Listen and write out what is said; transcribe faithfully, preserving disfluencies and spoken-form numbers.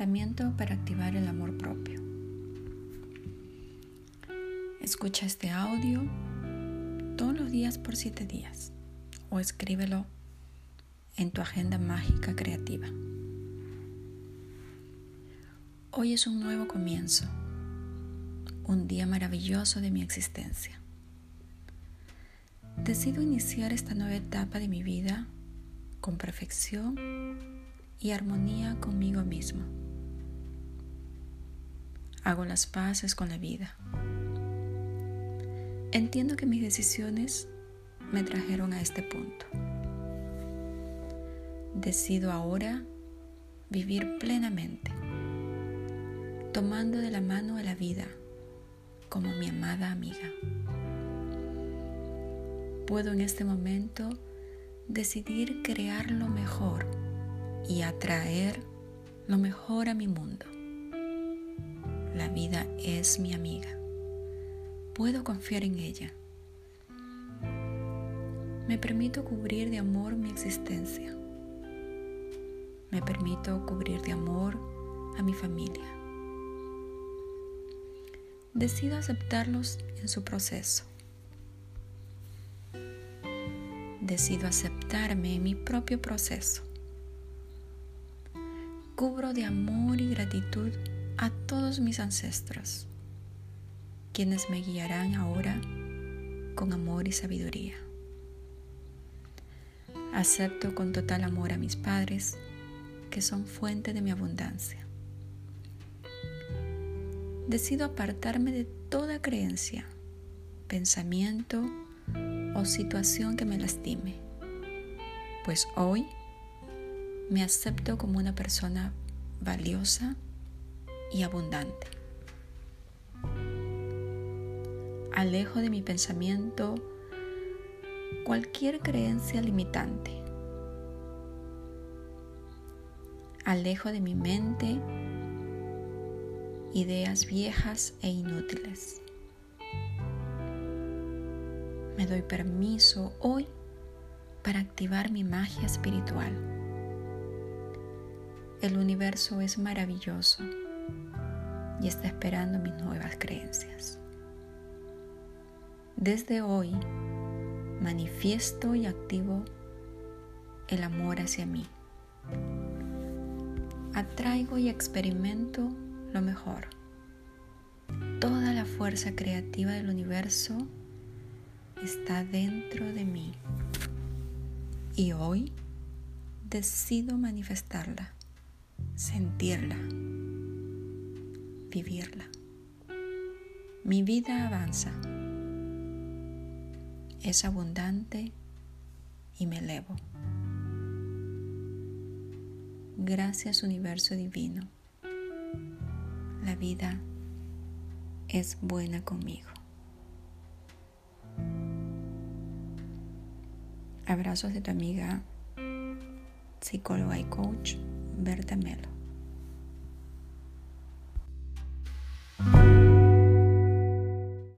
tratamiento para activar el amor propio. Escucha este audio todos los días por siete días o escríbelo en tu agenda mágica creativa. Hoy es un nuevo comienzo, un día maravilloso de mi existencia. Decido iniciar esta nueva etapa de mi vida con perfección y armonía conmigo mismo. Hago las paces con la vida. Entiendo que mis decisiones me trajeron a este punto. Decido ahora vivir plenamente, tomando de la mano a la vida como mi amada amiga. Puedo en este momento decidir crear lo mejor y atraer lo mejor a mi mundo. La vida es mi amiga. Puedo confiar en ella. Me permito cubrir de amor mi existencia. Me permito cubrir de amor a mi familia. Decido aceptarlos en su proceso. Decido aceptarme en mi propio proceso. Cubro de amor y gratitud a todos mis ancestros, quienes me guiarán ahora con amor y sabiduría. Acepto con total amor a mis padres, que son fuente de mi abundancia. Decido apartarme de toda creencia, pensamiento o situación que me lastime, pues hoy me acepto como una persona valiosa y abundante. Alejo de mi pensamiento cualquier creencia limitante. Alejo de mi mente ideas viejas e inútiles. Me doy permiso hoy para activar mi magia espiritual. El universo es maravilloso y está esperando mis nuevas creencias. Desde hoy manifiesto y activo el amor hacia mí. Atraigo y experimento lo mejor. Toda la fuerza creativa del universo está dentro de mí y hoy decido manifestarla, sentirla, vivirla. Mi vida avanza, es abundante y me elevo. Gracias, universo divino. La vida es buena conmigo. Abrazos de tu amiga, psicóloga y coach, Verdemelo.